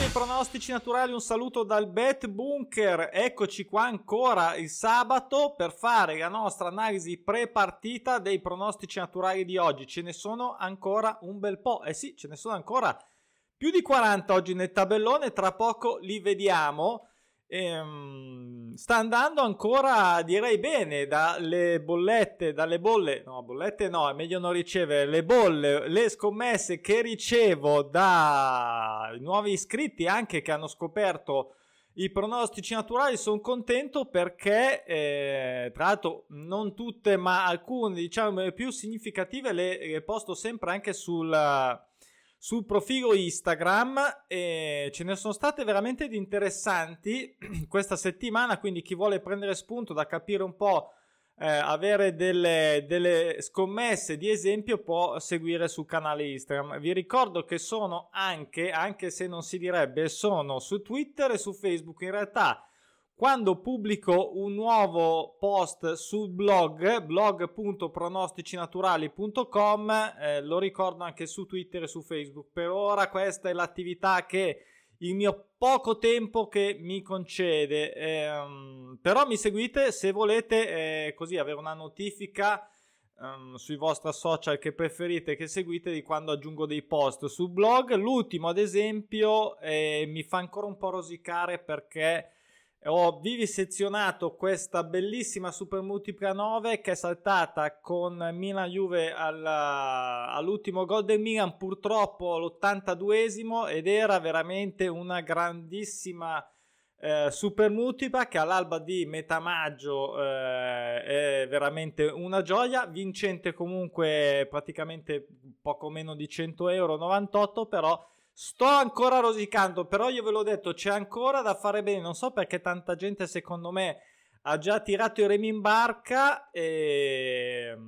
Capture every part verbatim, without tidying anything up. dei pronostici naturali, un saluto dal Bet Bunker. Eccoci qua ancora il sabato per fare la nostra analisi pre-partita dei pronostici naturali di oggi. Ce ne sono ancora un bel po', eh sì, ce ne sono ancora più di quaranta oggi nel tabellone, tra poco li vediamo. Ehm, sta andando ancora, direi, bene dalle bollette, dalle bolle, no, bollette no, è meglio non ricevere le bolle, le scommesse che ricevo da nuovi iscritti anche che hanno scoperto i pronostici naturali. Sono contento perché eh, tra l'altro non tutte ma alcune, diciamo le più significative, le, le posto sempre anche sul sul profilo Instagram, e ce ne sono state veramente di interessanti questa settimana, quindi chi vuole prendere spunto, da capire un po', eh, avere delle, delle scommesse di esempio, può seguire sul canale Instagram. Vi ricordo che sono anche, anche se non si direbbe, sono su Twitter e su Facebook. In realtà quando pubblico un nuovo post sul blog, blog punto pronosticinaturali punto com, eh, lo ricordo anche su Twitter e su Facebook. Per ora questa è l'attività che il mio poco tempo che mi concede. Eh, però mi seguite se volete, eh, così avere una notifica eh, sui vostri social che preferite, che seguite, di quando aggiungo dei post sul blog. L'ultimo ad esempio eh, mi fa ancora un po' rosicare perché ho vivisezionato questa bellissima super multipla nove che è saltata con Milan-Juve alla, all'ultimo gol del Milan, purtroppo l'ottantaduesimo, ed era veramente una grandissima eh, super multipla che all'alba di metà maggio eh, è veramente una gioia, vincente comunque praticamente poco meno di cento euro, novantotto. Però sto ancora rosicando, però io ve l'ho detto, c'è ancora da fare bene. Non so perché tanta gente secondo me ha già tirato i remi in barca e eh,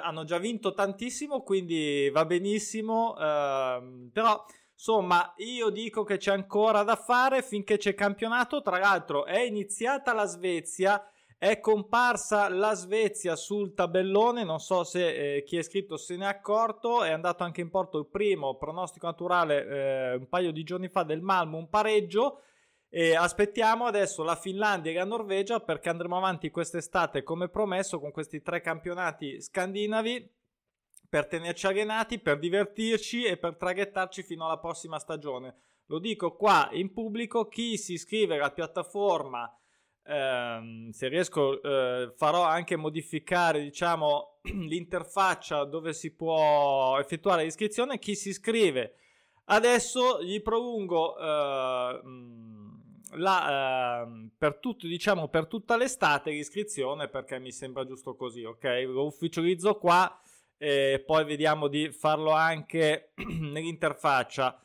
hanno già vinto tantissimo, quindi va benissimo, eh, però insomma io dico che c'è ancora da fare finché c'è campionato. Tra l'altro è iniziata la Svezia, è comparsa la Svezia sul tabellone, non so se eh, chi è iscritto se ne è accorto. È andato anche in porto il primo pronostico naturale eh, un paio di giorni fa del Malmo, un pareggio, e aspettiamo adesso la Finlandia e la Norvegia perché andremo avanti quest'estate come promesso con questi tre campionati scandinavi per tenerci allenati, per divertirci e per traghettarci fino alla prossima stagione. Lo dico qua in pubblico, chi si iscrive alla piattaforma, Eh, se riesco eh, farò anche modificare, diciamo, l'interfaccia dove si può effettuare l'iscrizione. Chi si iscrive adesso gli prolungo eh, la, eh, per tutto, diciamo, per tutta l'estate l'iscrizione, perché mi sembra giusto così, ok? Lo ufficializzo qua e poi vediamo di farlo anche nell'interfaccia.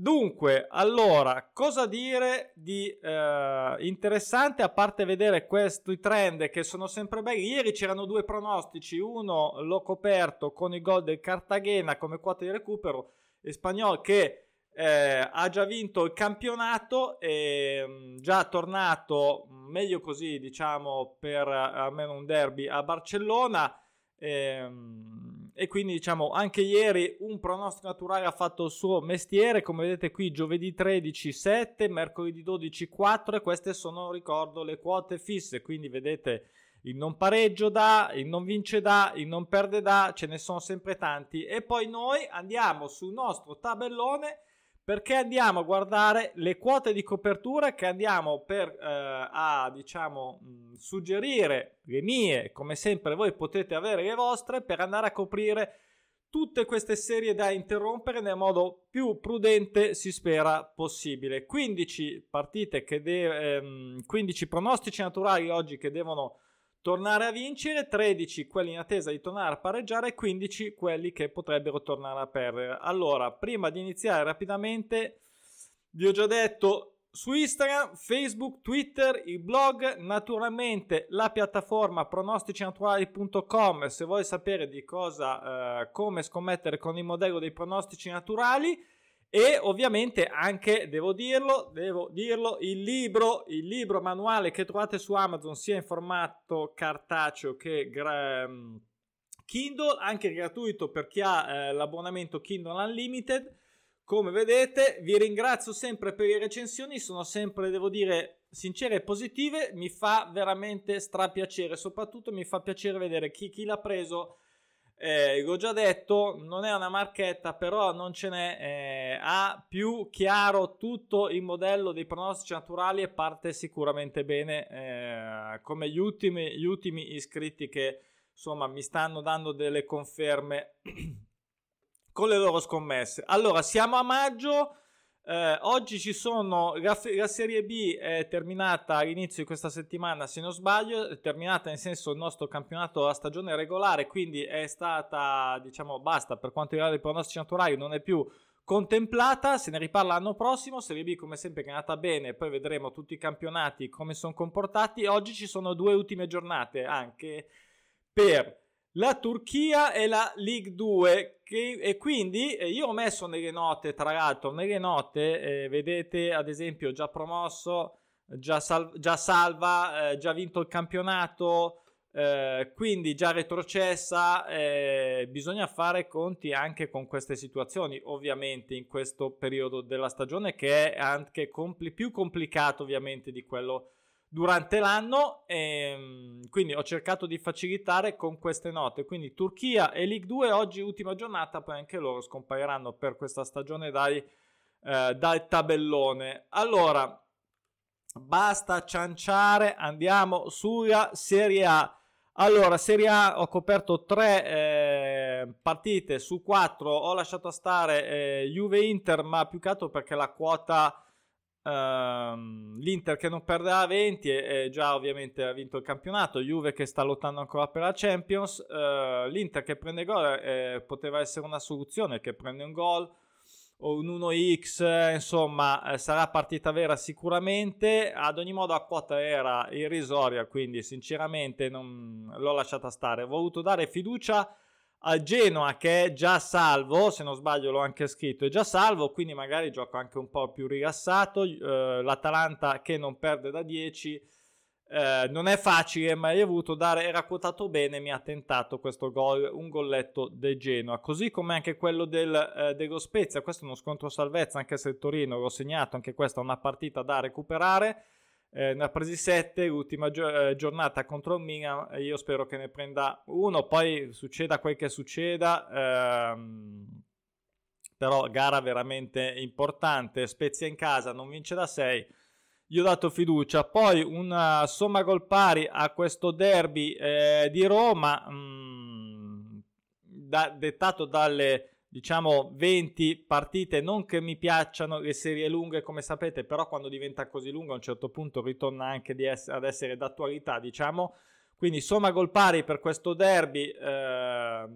Dunque, allora, cosa dire di eh, interessante, a parte vedere questi trend che sono sempre belli? Ieri c'erano due pronostici, uno l'ho coperto con il gol del Cartagena come quota di recupero, Espanyol che eh, ha già vinto il campionato e già tornato, meglio così diciamo, per almeno un derby a Barcellona. Ehm, e quindi diciamo anche ieri un pronostico naturale ha fatto il suo mestiere, come vedete qui giovedì tredici sette, mercoledì dodici quattro, e queste sono, ricordo, le quote fisse, quindi vedete il non pareggio da, il non vince da, il non perde da, ce ne sono sempre tanti. E poi noi andiamo sul nostro tabellone perché andiamo a guardare le quote di copertura che andiamo per, eh, a diciamo mh, suggerire, le mie, come sempre voi potete avere le vostre, per andare a coprire tutte queste serie da interrompere nel modo più prudente, si spera, possibile. quindici partite, che de- ehm, quindici pronostici naturali oggi che devono tornare a vincere, tredici quelli in attesa di tornare a pareggiare e quindici quelli che potrebbero tornare a perdere. Allora, prima di iniziare rapidamente, vi ho già detto su Instagram, Facebook, Twitter, il blog, naturalmente la piattaforma pronosticinaturali punto com se vuoi sapere di cosa, eh, come scommettere con il modello dei pronostici naturali. E ovviamente anche, devo dirlo, devo dirlo, il libro, il libro manuale che trovate su Amazon sia in formato cartaceo che gra- Kindle, anche gratuito per chi ha eh, l'abbonamento Kindle Unlimited, Come vedete, vi ringrazio sempre per le recensioni, sono sempre, devo dire, sincere e positive, mi fa veramente strapiacere, soprattutto mi fa piacere vedere chi, chi l'ha preso. Eh, l'ho già detto, non è una marchetta, però non ce n'è, eh, ha più chiaro tutto il modello dei pronostici naturali e parte sicuramente bene, eh, come gli ultimi, gli ultimi iscritti che insomma mi stanno dando delle conferme con le loro scommesse. Allora, siamo a maggio, eh, oggi ci sono la, la Serie B è terminata all'inizio di questa settimana, se non sbaglio, è terminata nel senso il nostro campionato a stagione regolare, quindi è stata, diciamo, basta per quanto riguarda i pronostici naturali, non è più contemplata, se ne riparla l'anno prossimo. Serie B come sempre che è andata bene, poi vedremo tutti i campionati come sono comportati. Oggi ci sono due ultime giornate anche per la Turchia e la Ligue due, che, e quindi eh, io ho messo nelle note, tra l'altro nelle note eh, vedete ad esempio già promosso, già, sal- già salva, eh, già vinto il campionato, eh, quindi già retrocessa, eh, bisogna fare conti anche con queste situazioni ovviamente in questo periodo della stagione che è anche compl- più complicato ovviamente di quello durante l'anno, e quindi ho cercato di facilitare con queste note. Quindi Turchia e Ligue due oggi ultima giornata, poi anche loro scompariranno per questa stagione dai, eh, dal tabellone. Allora basta cianciare, andiamo sulla Serie A. Allora Serie A ho coperto tre eh, partite su quattro, ho lasciato stare eh, Juve-Inter, ma più che altro perché la quota, l'Inter che non perderà venti e già ovviamente ha vinto il campionato, Juve che sta lottando ancora per la Champions, uh, l'Inter che prende gol eh, poteva essere una soluzione, che prende un gol o un uno x, insomma eh, sarà partita vera sicuramente. Ad ogni modo la quota era irrisoria, quindi sinceramente non l'ho lasciata stare. Ho voluto dare fiducia a Genoa che è già salvo, se non sbaglio l'ho anche scritto, è già salvo, quindi magari gioco anche un po' più rilassato. eh, l'Atalanta che non perde da dieci, eh, non è facile, ma è voluto dare, era quotato bene, mi ha tentato questo gol, un golletto del Genoa, così come anche quello del, eh, dello Spezia. Questo è uno scontro salvezza, anche se il Torino l'ho segnato, anche questa è una partita da recuperare. Eh, ne ha presi sette, l'ultima gio- eh, giornata contro il Milan, io spero che ne prenda uno, poi succeda quel che succeda, ehm, però gara veramente importante. Spezia in casa non vince da sei, gli ho dato fiducia. Poi una somma gol pari a questo derby eh, di Roma, mh, da, dettato dalle, diciamo, venti partite, non che mi piacciano le serie lunghe come sapete, però quando diventa così lunga a un certo punto ritorna anche di ess- ad essere d'attualità, diciamo. Quindi somma gol pari per questo derby, eh,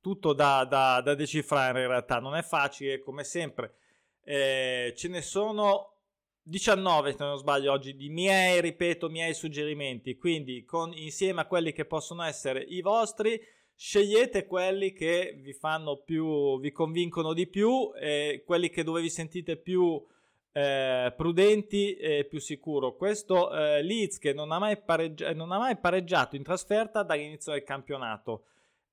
tutto da, da, da decifrare in realtà, non è facile come sempre. eh, ce ne sono diciannove se non sbaglio oggi di miei, ripeto, miei suggerimenti, quindi con, insieme a quelli che possono essere i vostri, scegliete quelli che vi fanno più, vi convincono di più, e quelli che dove vi sentite più eh, prudenti e più sicuro. Questo eh, Leeds che non ha, mai pareggi- non ha mai pareggiato in trasferta dall'inizio del campionato,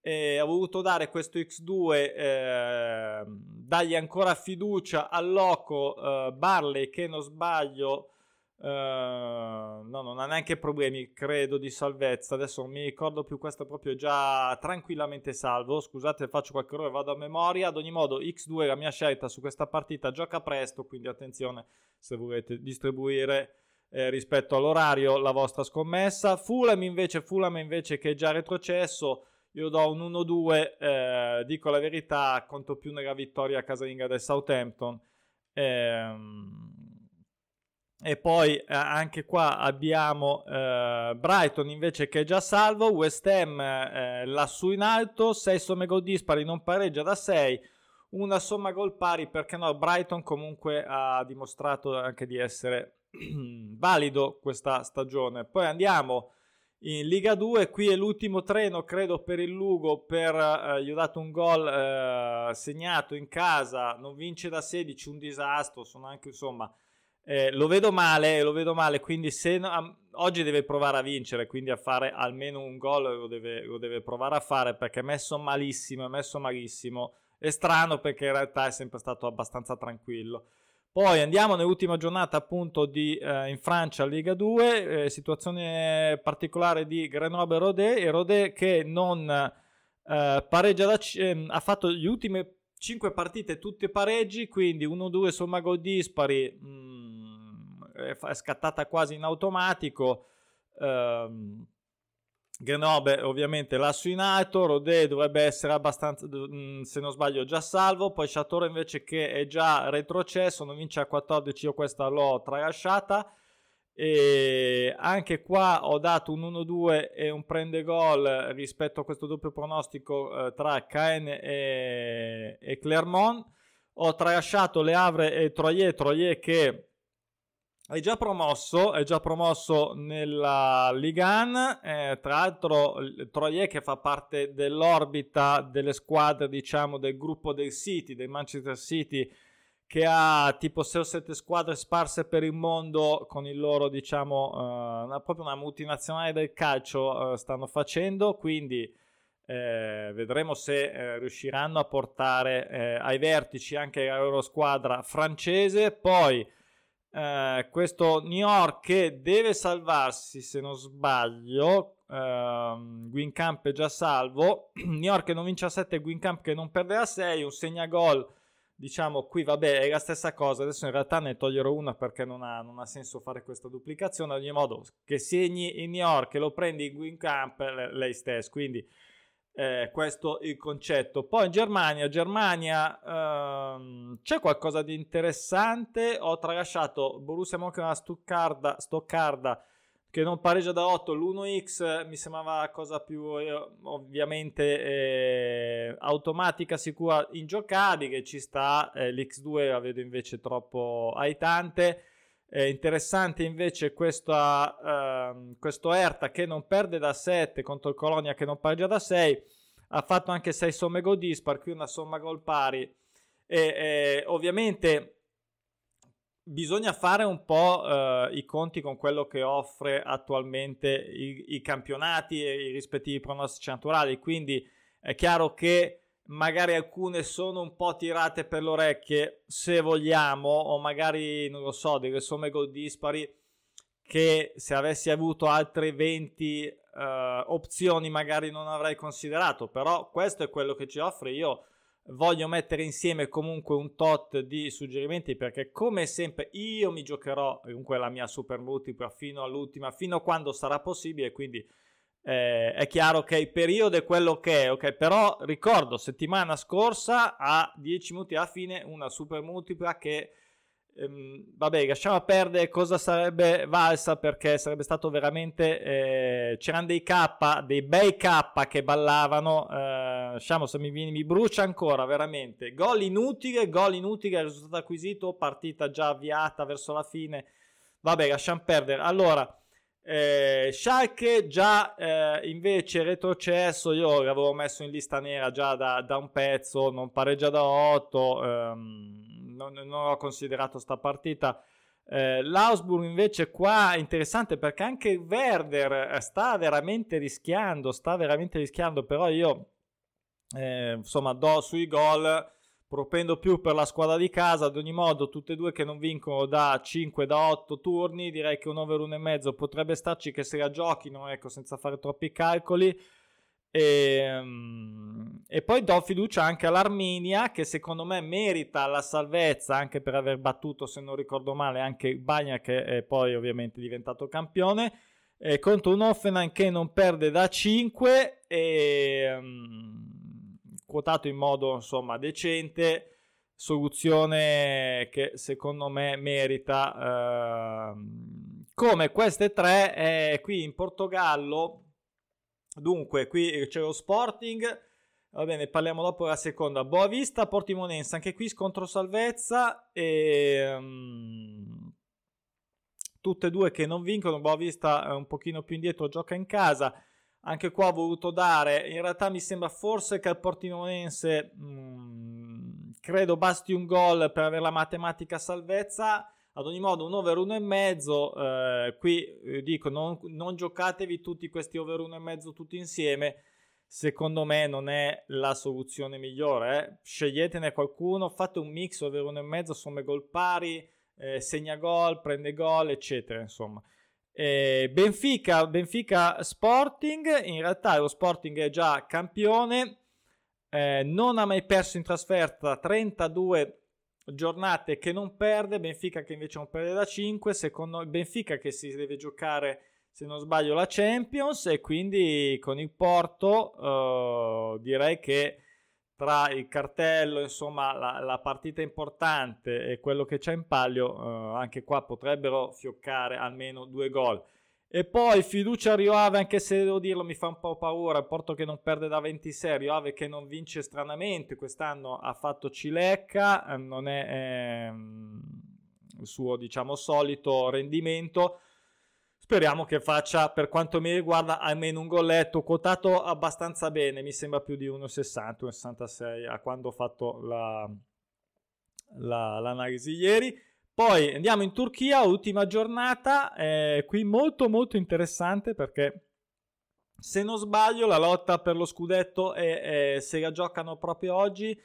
e ho voluto dare questo ics due, eh, dargli ancora fiducia al loco eh, Barley che non sbaglio Uh, no, non ha neanche problemi credo di salvezza, adesso non mi ricordo più, questo è proprio già tranquillamente salvo. Scusate, faccio qualche errore, vado a memoria. Ad ogni modo ics due è la mia scelta su questa partita, gioca presto, quindi attenzione se volete distribuire eh, rispetto all'orario la vostra scommessa. Fulham invece Fulham invece che è già retrocesso, io do un uno due, eh, dico la verità, conto più nella vittoria casalinga del Southampton. ehm E poi eh, anche qua abbiamo eh, Brighton invece che è già salvo, West Ham eh, lassù in alto, sei somme gol dispari, non pareggia da sei, una somma gol pari, perché no? Brighton comunque ha dimostrato anche di essere valido questa stagione. Poi andiamo in Liga due, qui è l'ultimo treno credo per il Lugo, per, eh, gli ho dato un gol eh, segnato in casa, non vince da sedici, un disastro, sono anche insomma... Eh, lo vedo male, lo vedo male, quindi se no, um, oggi deve provare a vincere, quindi a fare almeno un gol lo deve, lo deve provare a fare, perché è messo malissimo, è messo malissimo, è strano perché in realtà è sempre stato abbastanza tranquillo. Poi andiamo nell'ultima giornata appunto di eh, in Francia, Liga due, eh, situazione particolare di Grenoble e Rodez, e Rodez che non eh, pareggia, da c- eh, ha fatto le ultime cinque partite tutte pareggi, quindi uno due somma gol dispari, mh, è scattata quasi in automatico. Eh, Grenoble ovviamente lasso in alto, Rodez dovrebbe essere abbastanza, se non sbaglio, già salvo. Poi Chateau invece che è già retrocesso, non vince a quattordici, io questa l'ho tralasciata, e anche qua ho dato un uno due e un prende gol rispetto a questo doppio pronostico tra Caen e, e Clermont. Ho tralasciato Le Havre e Troyes, Troyes che È già promosso, è già promosso nella Ligue uno, eh, tra l'altro Troyes che fa parte dell'orbita delle squadre, diciamo, del gruppo del City, del Manchester City, che ha tipo sei o sette squadre sparse per il mondo con il loro, diciamo, eh, una, proprio una multinazionale del calcio eh, stanno facendo, quindi eh, vedremo se eh, riusciranno a portare eh, ai vertici anche la loro squadra francese. Poi Uh, questo New York che deve salvarsi, se non sbaglio, uh, Green Camp è già salvo, New York che non vince a sette, Green Camp che non perde a sei, un segnagol, diciamo, qui vabbè è la stessa cosa, adesso in realtà ne toglierò una perché non ha, non ha senso fare questa duplicazione, ad ogni modo che segni in New York e lo prendi in Green Camp lei stesso, quindi Eh, questo il concetto. Poi in Germania, Germania ehm, c'è qualcosa di interessante. Ho tralasciato Borussia Mönchengladbach Stoccarda che non pareggia da otto, l'uno x mi sembrava la cosa più eh, ovviamente eh, automatica, sicura, ingiocabile, ci sta. eh, l'X due la vedo invece troppo aitante. È interessante invece questa, ehm, questo Hertha che non perde da sette contro il Colonia che non pareggia da sei, ha fatto anche sei somme gol dispar, qui una somma gol pari, e, e ovviamente bisogna fare un po' eh, i conti con quello che offre attualmente i, i campionati e i rispettivi pronostici naturali, quindi è chiaro che magari alcune sono un po' tirate per le orecchie, se vogliamo, o magari, non lo so, delle somme gol dispari che se avessi avuto altre venti eh, opzioni magari non avrei considerato, però questo è quello che ci offre. Io voglio mettere insieme comunque un tot di suggerimenti perché come sempre io mi giocherò comunque la mia super multipla fino all'ultima, fino a quando sarà possibile, quindi Eh, è chiaro che il periodo è quello che è, ok, però ricordo settimana scorsa a dieci minuti alla fine una super multipla che ehm, vabbè lasciamo perdere cosa sarebbe valsa perché sarebbe stato veramente eh, c'erano dei K, dei bei K che ballavano, eh, lasciamo, se mi, mi brucia ancora veramente, gol inutile, gol inutile, risultato acquisito, partita già avviata verso la fine, vabbè lasciamo perdere. Allora Eh, Schalke già eh, invece retrocesso, io l'avevo messo in lista nera già da, da un pezzo, non pareggia da otto, ehm, non, non ho considerato sta partita. eh, L'Augsburg invece qua è interessante perché anche il Werder sta veramente rischiando, sta veramente rischiando, però io eh, insomma do sui gol, propendo più per la squadra di casa. Ad ogni modo tutte e due che non vincono da cinque, da otto turni, direi che un over uno e mezzo potrebbe starci, che se la giochino, ecco, senza fare troppi calcoli. E, e poi do fiducia anche all'Arminia che secondo me merita la salvezza anche per aver battuto, se non ricordo male, anche il Bagna che è poi ovviamente diventato campione, e contro un Hoffenheim che non perde da cinque e quotato in modo insomma decente, soluzione che secondo me merita. Ehm, come queste tre è qui in Portogallo. Dunque qui c'è lo Sporting, va bene, parliamo dopo la seconda. Boavista, Portimonense, anche qui scontro salvezza, e ehm, tutte e due che non vincono. Boavista è un pochino più indietro, gioca in casa. Anche qua ho voluto dare, in realtà mi sembra forse che al Portimonense mh, credo basti un gol per avere la matematica salvezza. Ad ogni modo un over uno e mezzo, eh, qui eh, dico non, non giocatevi tutti questi over uno e mezzo tutti insieme, secondo me non è la soluzione migliore. Eh. Sceglietene qualcuno, fate un mix, ovvero uno e mezzo, somme gol pari, eh, segna gol, prende gol, eccetera, insomma. Eh, Benfica, Benfica Sporting, in realtà lo Sporting è già campione, eh, non ha mai perso in trasferta, trentadue giornate che non perde, Benfica che invece non perde da cinque, secondo Benfica che si deve giocare, se non sbaglio, la Champions, e quindi con il Porto eh, direi che tra il cartello, insomma, la, la partita importante e quello che c'è in palio, eh, anche qua potrebbero fioccare almeno due gol. E poi fiducia a RioAve, anche se devo dirlo mi fa un po' paura, il Porto che non perde da ventisei, RioAve che non vince stranamente, quest'anno ha fatto cilecca, non è eh, il suo, diciamo, solito rendimento. Speriamo che faccia, per quanto mi riguarda, almeno un golletto, quotato abbastanza bene, mi sembra più di uno virgola sessanta, uno virgola sessantasei a quando ho fatto la, la, l'analisi ieri. Poi andiamo in Turchia, ultima giornata, eh, qui molto molto interessante perché se non sbaglio la lotta per lo scudetto è, è, se la giocano proprio oggi.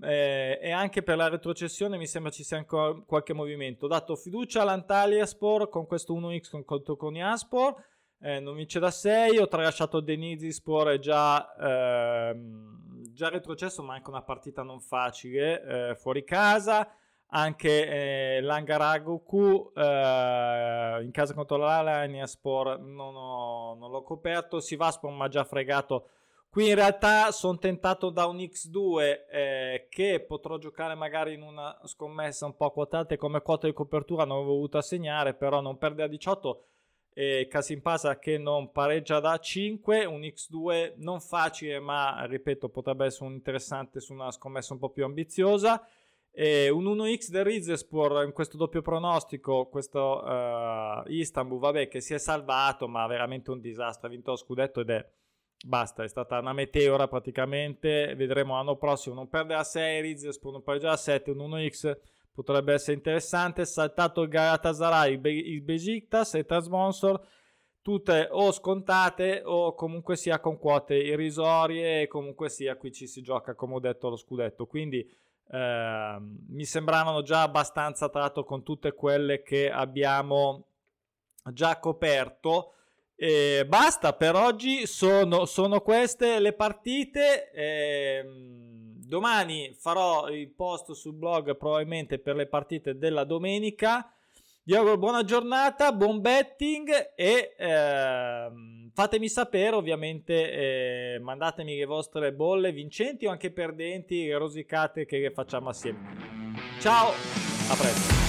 Eh, e anche per la retrocessione mi sembra ci sia ancora qualche movimento. Ho dato fiducia all'Antalyaspor con questo uno x contro Konyaspor, eh, non vince da sei. Ho tralasciato Denizlispor, è già, ehm, già retrocesso, ma anche una partita non facile, eh, fuori casa. Anche eh, l'Angaragoku eh, in casa contro l'Alanyaspor non, ho, non l'ho coperto. Sivaspor mi ha già fregato. Qui in realtà sono tentato da un x due eh, che potrò giocare magari in una scommessa un po' quotata, come quota di copertura non avevo voluto assegnare, però non perde a diciotto, eh, Kasimpasa che non pareggia da cinque, un x due non facile ma ripeto potrebbe essere un interessante su una scommessa un po' più ambiziosa, eh, un uno x del Rizespor in questo doppio pronostico, questo eh, Istanbul vabbè che si è salvato ma veramente un disastro, ha vinto lo scudetto ed è basta, è stata una meteora praticamente, vedremo l'anno prossimo, non perde la sei, Rizespor non perde la sette, un uno x potrebbe essere interessante, saltato il Galatasaray, il Beşiktaş e Trabzonspor, tutte o scontate o comunque sia con quote irrisorie e comunque sia qui ci si gioca come ho detto lo scudetto, quindi eh, mi sembravano già abbastanza tratto con tutte quelle che abbiamo già coperto. E basta per oggi, sono, sono queste le partite, e domani farò il post sul blog probabilmente per le partite della domenica. Vi auguro buona giornata, buon betting e eh, fatemi sapere ovviamente, eh, mandatemi le vostre bolle vincenti o anche perdenti, le rosicate che le facciamo assieme. Ciao, a presto.